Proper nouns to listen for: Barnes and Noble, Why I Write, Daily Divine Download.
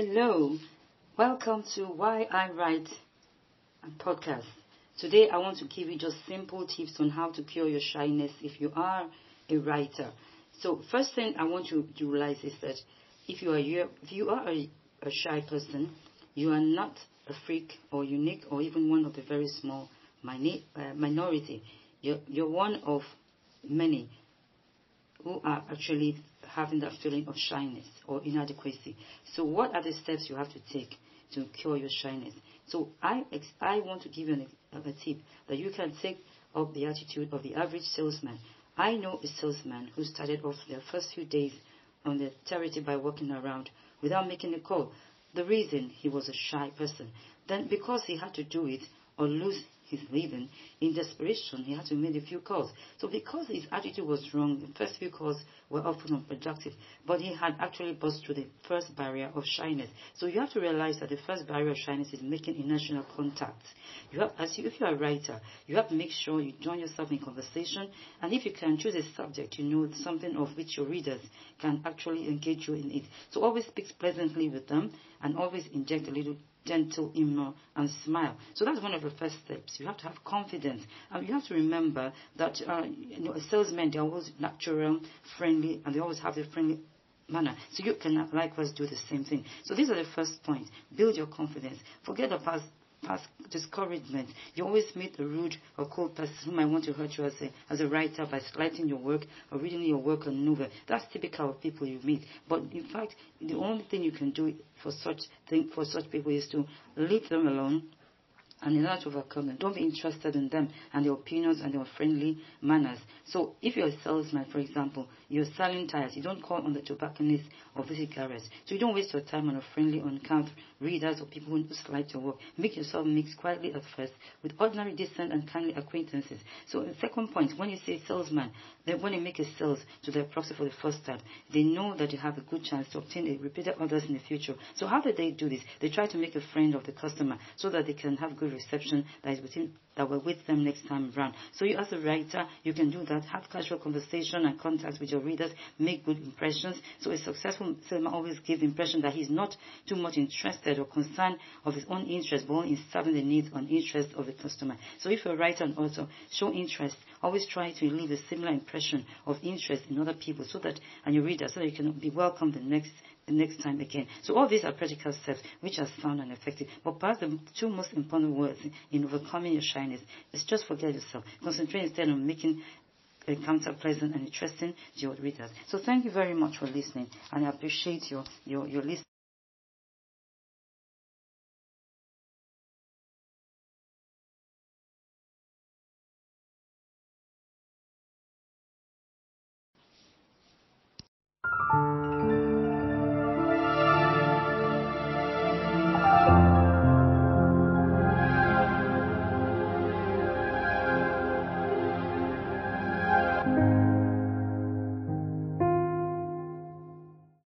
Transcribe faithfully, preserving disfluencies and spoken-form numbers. Hello, welcome to Why I Write podcast. Today I want to give you just simple tips on how to cure your shyness if you are a writer. So first thing I want you to realize is that if you are, if you are a, a shy person, you are not a freak or unique or even one of the very small mini, uh, minority. You're, you're one of many who are actually having that feeling of shyness or inadequacy. So what are the steps you have to take to cure your shyness? So I I want to give you a, a tip that you can take up the attitude of the average salesman. I know a salesman who started off their first few days on their territory by walking around without making a call. The reason, he was a shy person. Then because he had to do it or lose his living, in desperation, he had to make a few calls. So because his attitude was wrong, the first few calls were often unproductive, but he had actually burst through the first barrier of shyness. So you have to realize that the first barrier of shyness is making international contacts. You have, as you, if you are a writer, you have to make sure you join yourself in conversation, and if you can choose a subject, you know something of which your readers can actually engage you in it. So always speak pleasantly with them, and always inject a little gentle humor and smile. So that's one of the first steps. You have to have confidence. And you have to remember that uh, you know, salesmen, they're always natural, friendly, and they always have a friendly manner. So you can likewise do the same thing. So these are the first points. Build your confidence. Forget the past past discouragement. You always meet a rude or cold person who might want to hurt you as a, as a writer by slighting your work or reading your work on novel. That's typical of people you meet. But in fact, the only thing you can do for such thing for such people is to leave them alone, and in order to overcome them, don't be interested in them and their opinions and their friendly manners. So if you're a salesman, for example, you're selling tires, you don't call on the tobacconist or visit garage. So you don't waste your time on a friendly, uncouth readers or people who slight your work. Make yourself mix quietly at first with ordinary, decent and kindly acquaintances. So the second point, when you say salesman, then when you make a sales to their proxy for the first time, they know that you have a good chance to obtain a repeated orders in the future. So how do they do this? They try to make a friend of the customer so that they can have good reception that is within that will with them next time around. So you as a writer, you can do that. Have casual conversation and contacts with your readers. Make good impressions. So a successful salesman always gives the impression that he's not too much interested or concerned of his own interest, but only in serving the needs and interests of the customer. So if you're a writer and author, show interest. Always try to leave a similar impression of interest in other people so that and your readers so that you can be welcomed the next next time again. So all these are practical steps which are sound and effective. But perhaps the two most important words in overcoming your shyness is just forget yourself. Concentrate instead on making the encounter pleasant and interesting to your readers. So thank you very much for listening, and I appreciate your, your, your listening.